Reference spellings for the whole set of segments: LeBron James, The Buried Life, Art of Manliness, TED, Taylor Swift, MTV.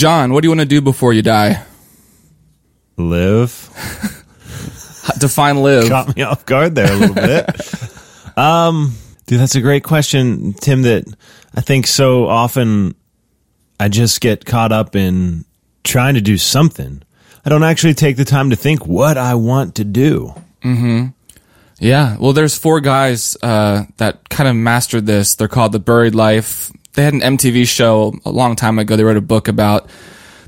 John, what do you want to do before you die? Live. Define live. Caught me off guard there a little bit. Dude, that's a great question, Tim, that I think so often I just get caught up in trying to do something. I don't actually take the time to think what I want to do. Mm-hmm. Yeah. Well, there's four guys that kind of mastered this. They're called The Buried Life. They had an MTV show a long time ago. They wrote a book about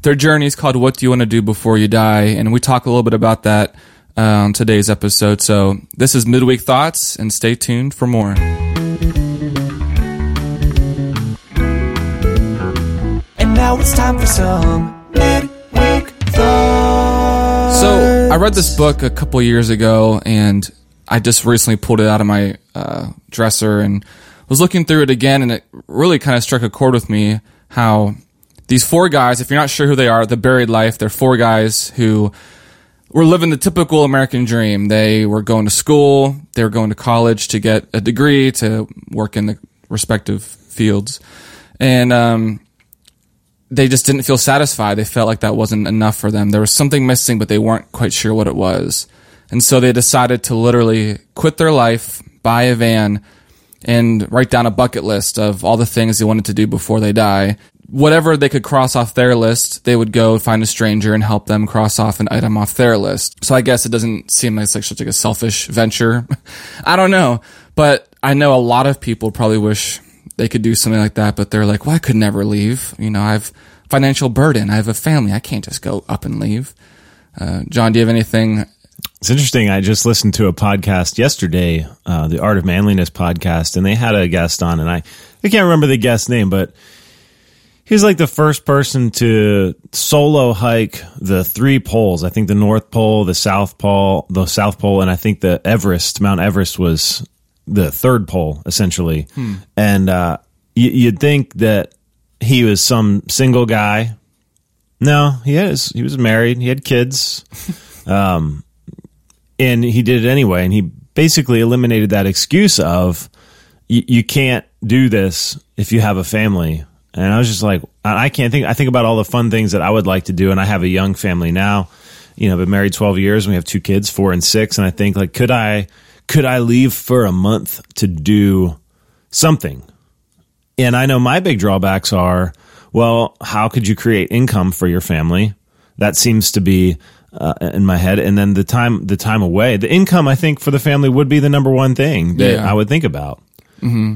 their journey. It's called What Do You Want to Do Before You Die? And we talk a little bit about that on today's episode. So this is Midweek Thoughts, and stay tuned for more. And now it's time for some Midweek Thoughts. So I read this book a couple years ago, and I just recently pulled it out of my dresser and was looking through it again, and it really kind of struck a chord with me how these four guys, if you're not sure who they are, The Buried Life, they're four guys who were living the typical American dream. They were going to school, they were going to college to get a degree, to work in the respective fields. And they just didn't feel satisfied. They felt like that wasn't enough for them. There was something missing, but they weren't quite sure what it was. And so they decided to literally quit their life, buy a van, and write down a bucket list of all the things they wanted to do before they die. Whatever they could cross off their list, they would go find a stranger and help them cross off an item off their list. So I guess it doesn't seem like such a selfish venture. I don't know. But I know a lot of people probably wish they could do something like that, but they're like, well, I could never leave. You know, I have financial burden. I have a family. I can't just go up and leave. John, do you have anything? It's interesting. I just listened to a podcast yesterday, the Art of Manliness podcast, and they had a guest on, and I can't remember the guest's name, but he was like the first person to solo hike the three poles. I think the North Pole, the South Pole, and I think the Everest, Mount Everest was the third pole, essentially. Hmm. And you'd think that he was some single guy. No, he was married. He had kids. And he did it anyway, and he basically eliminated that excuse of you can't do this if you have a family. And I was just like, I can't think. I think about all the fun things that I would like to do, and I have a young family now. You know, I've been married 12 years, and we have two kids, 4 and 6. And I think, like, could I leave for a month to do something? And I know my big drawbacks are, well, how could you create income for your family? That seems to be in my head. And then the time away, the income, I think, for the family would be the number one thing that I would think about. Mm-hmm.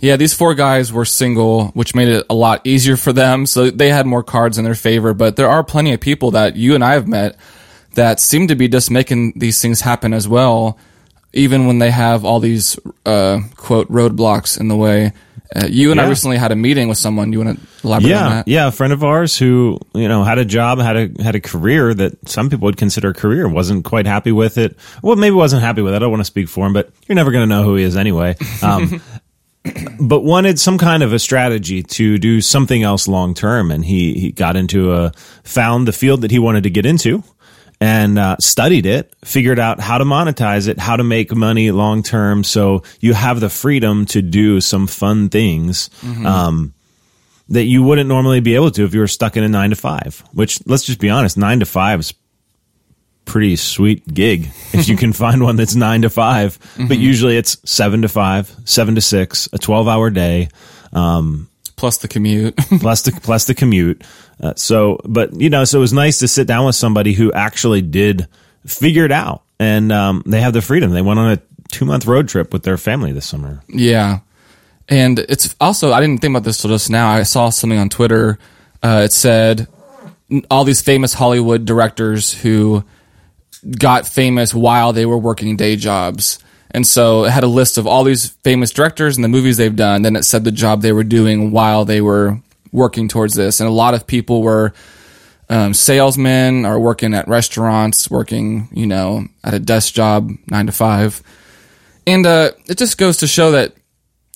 Yeah. These four guys were single, which made it a lot easier for them. So they had more cards in their favor, but there are plenty of people that you and I have met that seem to be just making these things happen as well. Even when they have all these, quote, roadblocks in the way. I recently had a meeting with someone. You want to elaborate on that? Yeah, a friend of ours who, had a job, had a career that some people would consider a career, wasn't quite happy with it. Well, maybe wasn't happy with it. I don't want to speak for him, but you're never going to know who he is anyway. But wanted some kind of a strategy to do something else long term, and he got into found the field that he wanted to get into, and studied it, figured out how to monetize it, how to make money long term, so you have the freedom to do some fun things that you wouldn't normally be able to if you were stuck in a 9-to-5, which, let's just be honest, 9-to-5 is pretty sweet gig if you can find one that's 9-to-5, but usually it's 7-to-5, 7-to-6, a 12-hour day, plus the commute. plus the commute. So it was nice to sit down with somebody who actually did figure it out, and they have the freedom. They went on a 2-month road trip with their family this summer. Yeah. And it's also, I didn't think about this till just now. I saw something on Twitter. It said all these famous Hollywood directors who got famous while they were working day jobs. And so it had a list of all these famous directors and the movies they've done. Then it said the job they were doing while they were working towards this. And a lot of people were salesmen or working at restaurants, working, at a desk job, 9-to-5. And it just goes to show that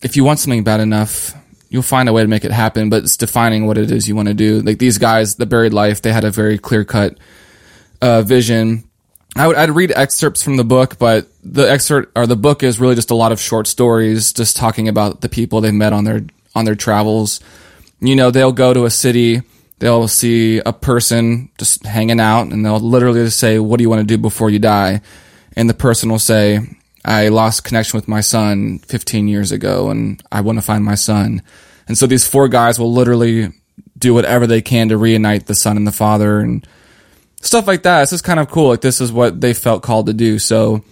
if you want something bad enough, you'll find a way to make it happen. But it's defining what it is you want to do. Like these guys, The Buried Life, they had a very clear-cut vision. I'd read excerpts from the book, but the book is really just a lot of short stories, just talking about the people they've met on their travels. They'll go to a city They'll see a person just hanging out, and they'll literally just say, what do you want to do before you die? And the person will say, I lost connection with my son 15 years ago, and I want to find my son. And so these four guys will literally do whatever they can to reunite the son and the father and stuff like that. It's just kind of cool. Like, this is what they felt called to do. So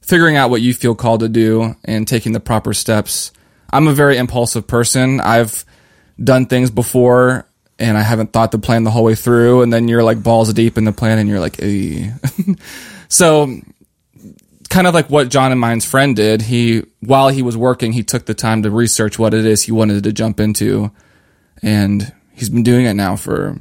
figuring out what you feel called to do and taking the proper steps. I'm a very impulsive person. I've done things before, and I haven't thought the plan the whole way through, and then you're like balls deep in the plan, and you're like, "Ey." So kind of like what John and mine's friend did, he, while he was working, he took the time to research what it is he wanted to jump into, and he's been doing it now for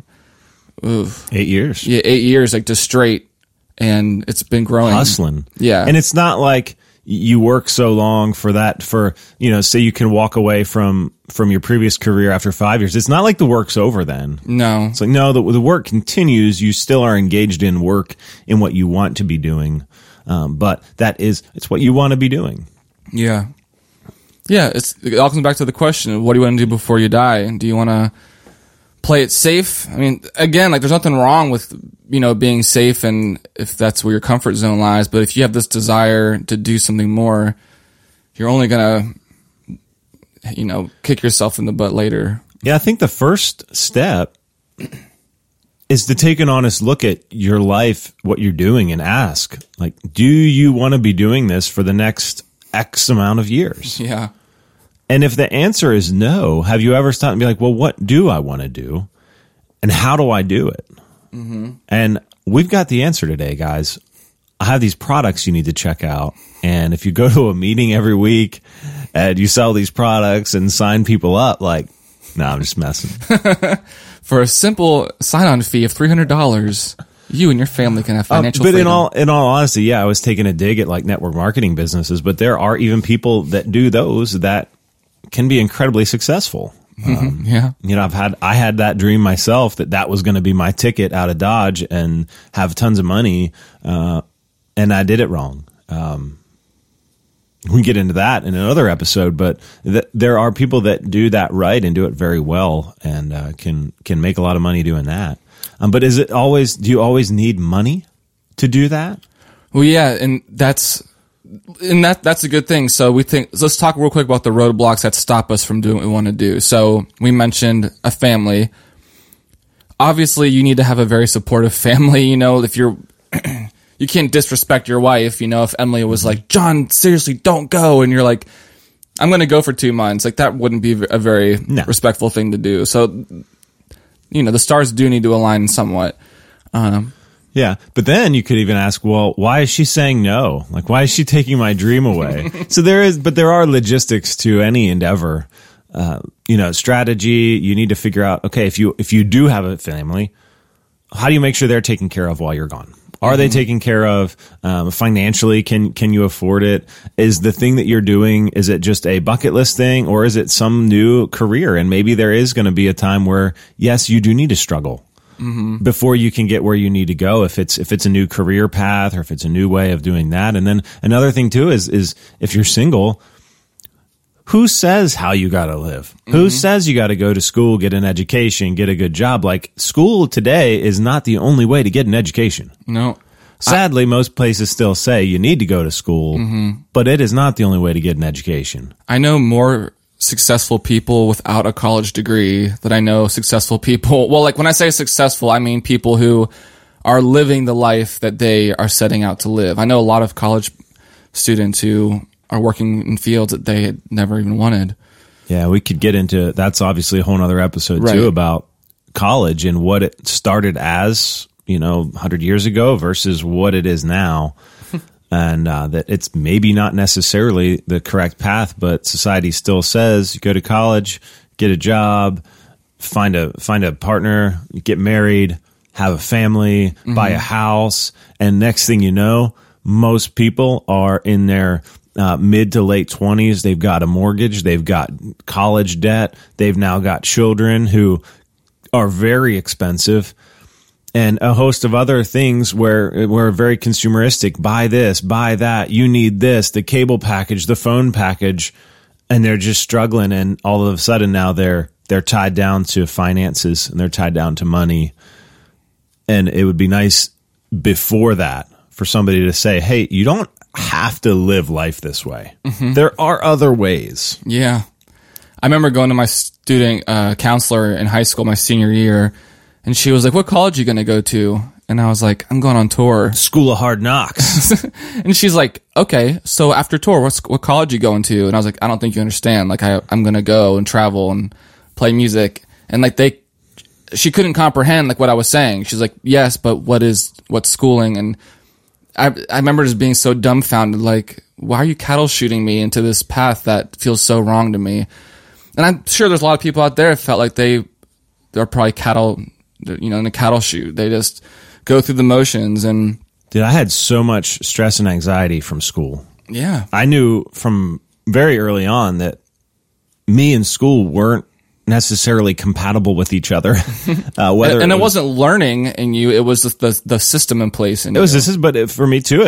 8 years. Yeah, 8 years, like just straight, and it's been growing. Hustling. Yeah. And it's not like you work so long for that, for, you know, say you can walk away from your previous career after 5 years. It's not like the work's over then. No. It's like, no, the work continues. You still are engaged in work, in what you want to be doing. But it's what you want to be doing. Yeah. Yeah. It all comes back to the question, what do you want to do before you die? And do you want to play it safe? I mean, again, like, there's nothing wrong with, you know, being safe, and if that's where your comfort zone lies. But if you have this desire to do something more, you're only going to, you know, kick yourself in the butt later. Yeah, I think the first step is to take an honest look at your life, what you're doing, and ask, like, do you want to be doing this for the next X amount of years? Yeah. And if the answer is no, have you ever stopped and be like, well, what do I want to do, and how do I do it? Mm-hmm. And we've got the answer today, guys. I have these products you need to check out. And if you go to a meeting every week and you sell these products and sign people up, like, nah, I'm just messing. For a simple sign-on fee of $300, you and your family can have financial freedom. But in all honesty, yeah, I was taking a dig at like network marketing businesses, but there are even people that do those that can be incredibly successful. Yeah. You know, I had that dream myself that was going to be my ticket out of Dodge and have tons of money. And I did it wrong. We can get into that in another episode, but there are people that do that right and do it very well, and can make a lot of money doing that. But is it always, do you always need money to do that? Well, yeah. And that's a good thing. So let's talk real quick about the roadblocks that stop us from doing what we want to do. So we mentioned a family. Obviously, you need to have a very supportive family. You know, if you're, you can't disrespect your wife. You know, if Emily was like, John, seriously, don't go, and you're like, I'm going to go for 2 months. Like, that wouldn't be a very respectful thing to do. So, you know, the stars do need to align somewhat. Yeah, but then you could even ask, well, why is she saying no? Like, why is she taking my dream away? So there are logistics to any endeavor. You know, strategy, you need to figure out, okay, if you do have a family, how do you make sure they're taken care of while you're gone? Are they taken care of financially? Can you afford it? Is the thing that you're doing, is it just a bucket list thing, or is it some new career? And maybe there is going to be a time where, yes, you do need to struggle. Mm-hmm. Before you can get where you need to go, if it's a new career path, or if it's a new way of doing that. And then another thing too is if you're single, who says how you got to live? Mm-hmm. Who says you got to go to school, get an education, get a good job? Like, school today is not the only way to get an education. No. Sadly, most places still say you need to go to school, mm-hmm. but it is not the only way to get an education. I know more successful people without a college degree that I know successful people. Well, like, when I say successful, I mean people who are living the life that they are setting out to live. I know a lot of college students who are working in fields that they had never even wanted. Yeah, we could get into, that's obviously a whole nother episode right. too, about college and what it started as, you know, 100 years ago versus what it is now. And that it's maybe not necessarily the correct path, but society still says you go to college, get a job, find a partner, get married, have a family, mm-hmm. buy a house, and next thing you know, most people are in their mid to late 20s. They've got a mortgage, they've got college debt, they've now got children who are very expensive. And a host of other things where we're very consumeristic. Buy this, buy that. You need this, the cable package, the phone package. And they're just struggling. And all of a sudden now they're they're tied down to finances and they're tied down to money. And it would be nice before that for somebody to say, hey, you don't have to live life this way. Mm-hmm. There are other ways. Yeah. I remember going to my student counselor in high school, my senior year, and she was like, what college are you going to go to? And I was like, I'm going on tour. School of Hard Knocks. And she's like, okay, so after tour, what college are you going to? And I was like, I don't think you understand. Like, I'm going to go and travel and play music. And like she couldn't comprehend like what I was saying. She's like, yes, but what's schooling? And I remember just being so dumbfounded. Like, why are you cattle shooting me into this path that feels so wrong to me? And I'm sure there's a lot of people out there that felt like they're probably cattle, you know, in a cattle chute. They just go through the motions. And dude, I had so much stress and anxiety from school. Yeah. I knew from very early on that me and school weren't necessarily compatible with each other. It wasn't learning in you. It was the system in place. And but for me too,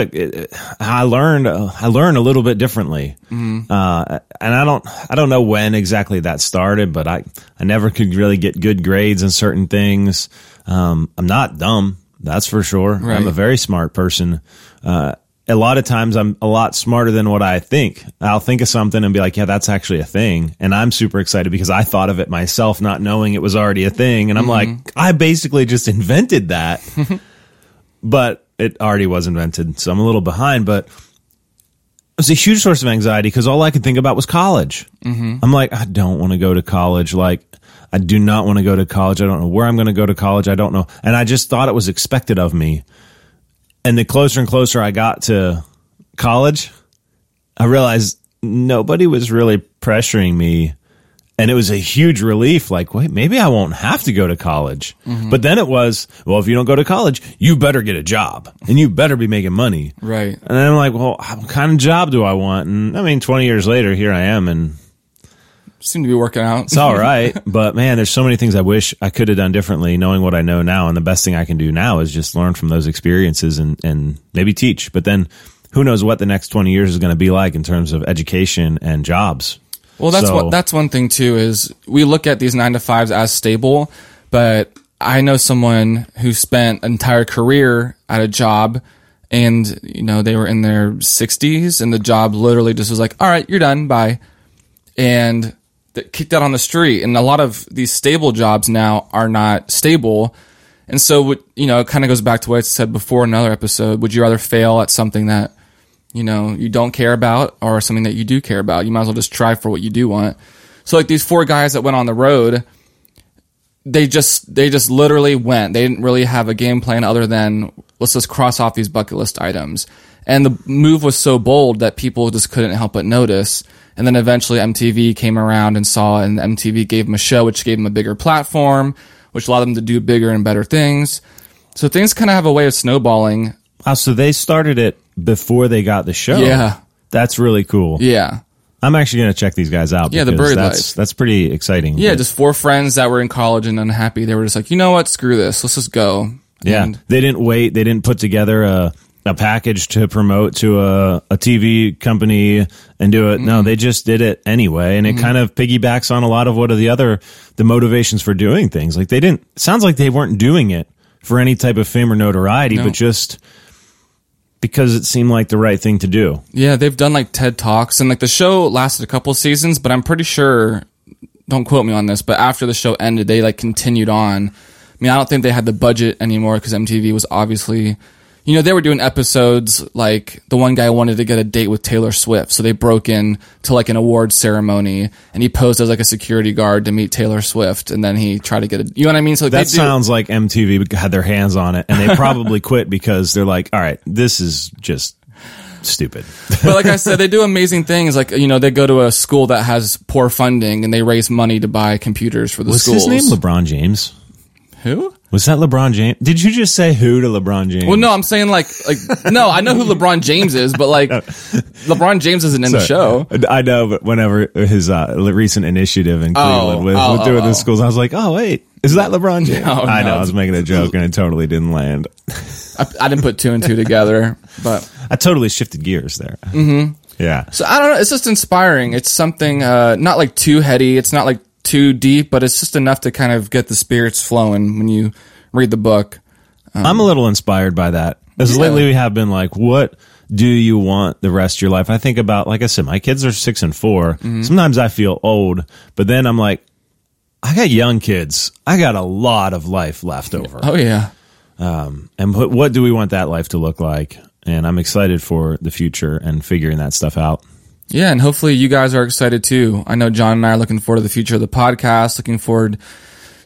I learned a little bit differently. Mm-hmm. And I don't know when exactly that started, but I never could really get good grades in certain things. I'm not dumb. That's for sure. Right. I'm a very smart person. A lot of times I'm a lot smarter than what I think. I'll think of something and be like, yeah, that's actually a thing. And I'm super excited because I thought of it myself, not knowing it was already a thing. And I'm like, I basically just invented that, but it already was invented. So I'm a little behind, but it was a huge source of anxiety because all I could think about was college. Mm-hmm. I'm like, I don't want to go to college. Like, I do not want to go to college. I don't know where I'm going to go to college. I don't know. And I just thought it was expected of me. And the closer and closer I got to college, I realized nobody was really pressuring me. And it was a huge relief. Like, wait, maybe I won't have to go to college. Mm-hmm. But then it was, well, if you don't go to college, you better get a job and you better be making money. Right. And I'm like, well, what kind of job do I want? And I mean, 20 years later, here I am and seem to be working out. It's all right. But man, there's so many things I wish I could have done differently knowing what I know now. And the best thing I can do now is just learn from those experiences and maybe teach. But then who knows what the next 20 years is going to be like in terms of education and jobs. Well, that's one thing too, is we look at these 9-to-5s as stable, but I know someone who spent an entire career at a job and, you know, they were in their 60s and the job literally just was like, all right, you're done. Bye. And that kicked out on the street. And a lot of these stable jobs now are not stable. And so, you know, it kind of goes back to what I said before in another episode. Would you rather fail at something that, you know, you don't care about or something that you do care about? You might as well just try for what you do want. So like these four guys that went on the road, they just literally went. They didn't really have a game plan other than let's just cross off these bucket list items. And the move was so bold that people just couldn't help but notice. And then eventually MTV came around and saw it, and MTV gave them a show, which gave them a bigger platform, which allowed them to do bigger and better things. So things kind of have a way of snowballing. Oh, so they started it before they got the show. Yeah. That's really cool. Yeah. I'm actually going to check these guys out. Yeah, The Buried Life. That's pretty exciting. Yeah, just four friends that were in college and unhappy. They were just like, you know what? Screw this. Let's just go. Yeah. And they didn't wait. They didn't put together a package to promote to a TV company and do it. Mm-hmm. No, they just did it anyway. And it kind of piggybacks on a lot of what are the motivations for doing things. Like sounds like they weren't doing it for any type of fame or notoriety, but just because it seemed like the right thing to do. Yeah. They've done like TED Talks and like the show lasted a couple seasons, but I'm pretty sure, don't quote me on this, but after the show ended, they like continued on. I mean, I don't think they had the budget anymore because MTV was obviously, you know, they were doing episodes like the one guy wanted to get a date with Taylor Swift. So they broke in to like an awards ceremony and he posed as like a security guard to meet Taylor Swift. And then he tried to get you know what I mean? So like, that sounds like MTV had their hands on it and they probably quit because they're like, all right, this is just stupid. But like I said, they do amazing things. Like, you know, they go to a school that has poor funding and they raise money to buy computers for the schools. Was his name LeBron James? Who? Was that LeBron James? Did you just say who to LeBron James? Well, no, I'm saying like no, I know who LeBron James is, but like LeBron James isn't in the show. I know, but whenever his recent initiative in Cleveland with doing the schools, I was like, oh wait, is that LeBron James? No, I know, I was making a joke and it totally didn't land. I didn't put two and two together, but I totally shifted gears there. Mm-hmm. Yeah. So I don't know. It's just inspiring. It's something not like too heady. It's not like too deep, but it's just enough to kind of get the spirits flowing when you read the book. I'm a little inspired by that. Because lately we have been like, what do you want the rest of your life? I think about, like I said, my kids are 6 and 4. Mm-hmm. Sometimes I feel old, but then I'm like, I got young kids. I got a lot of life left over. Oh, yeah. And what do we want that life to look like? And I'm excited for the future and figuring that stuff out. Yeah, and hopefully you guys are excited too. I know John and I are looking forward to the future of the podcast, looking forward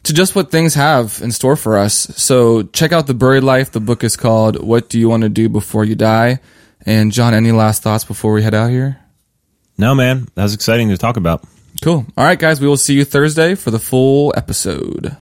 to just what things have in store for us. So check out The Buried Life. The book is called What Do You Want to Do Before You Die? And John, any last thoughts before we head out here? No, man. That was exciting to talk about. Cool. All right, guys, we will see you Thursday for the full episode.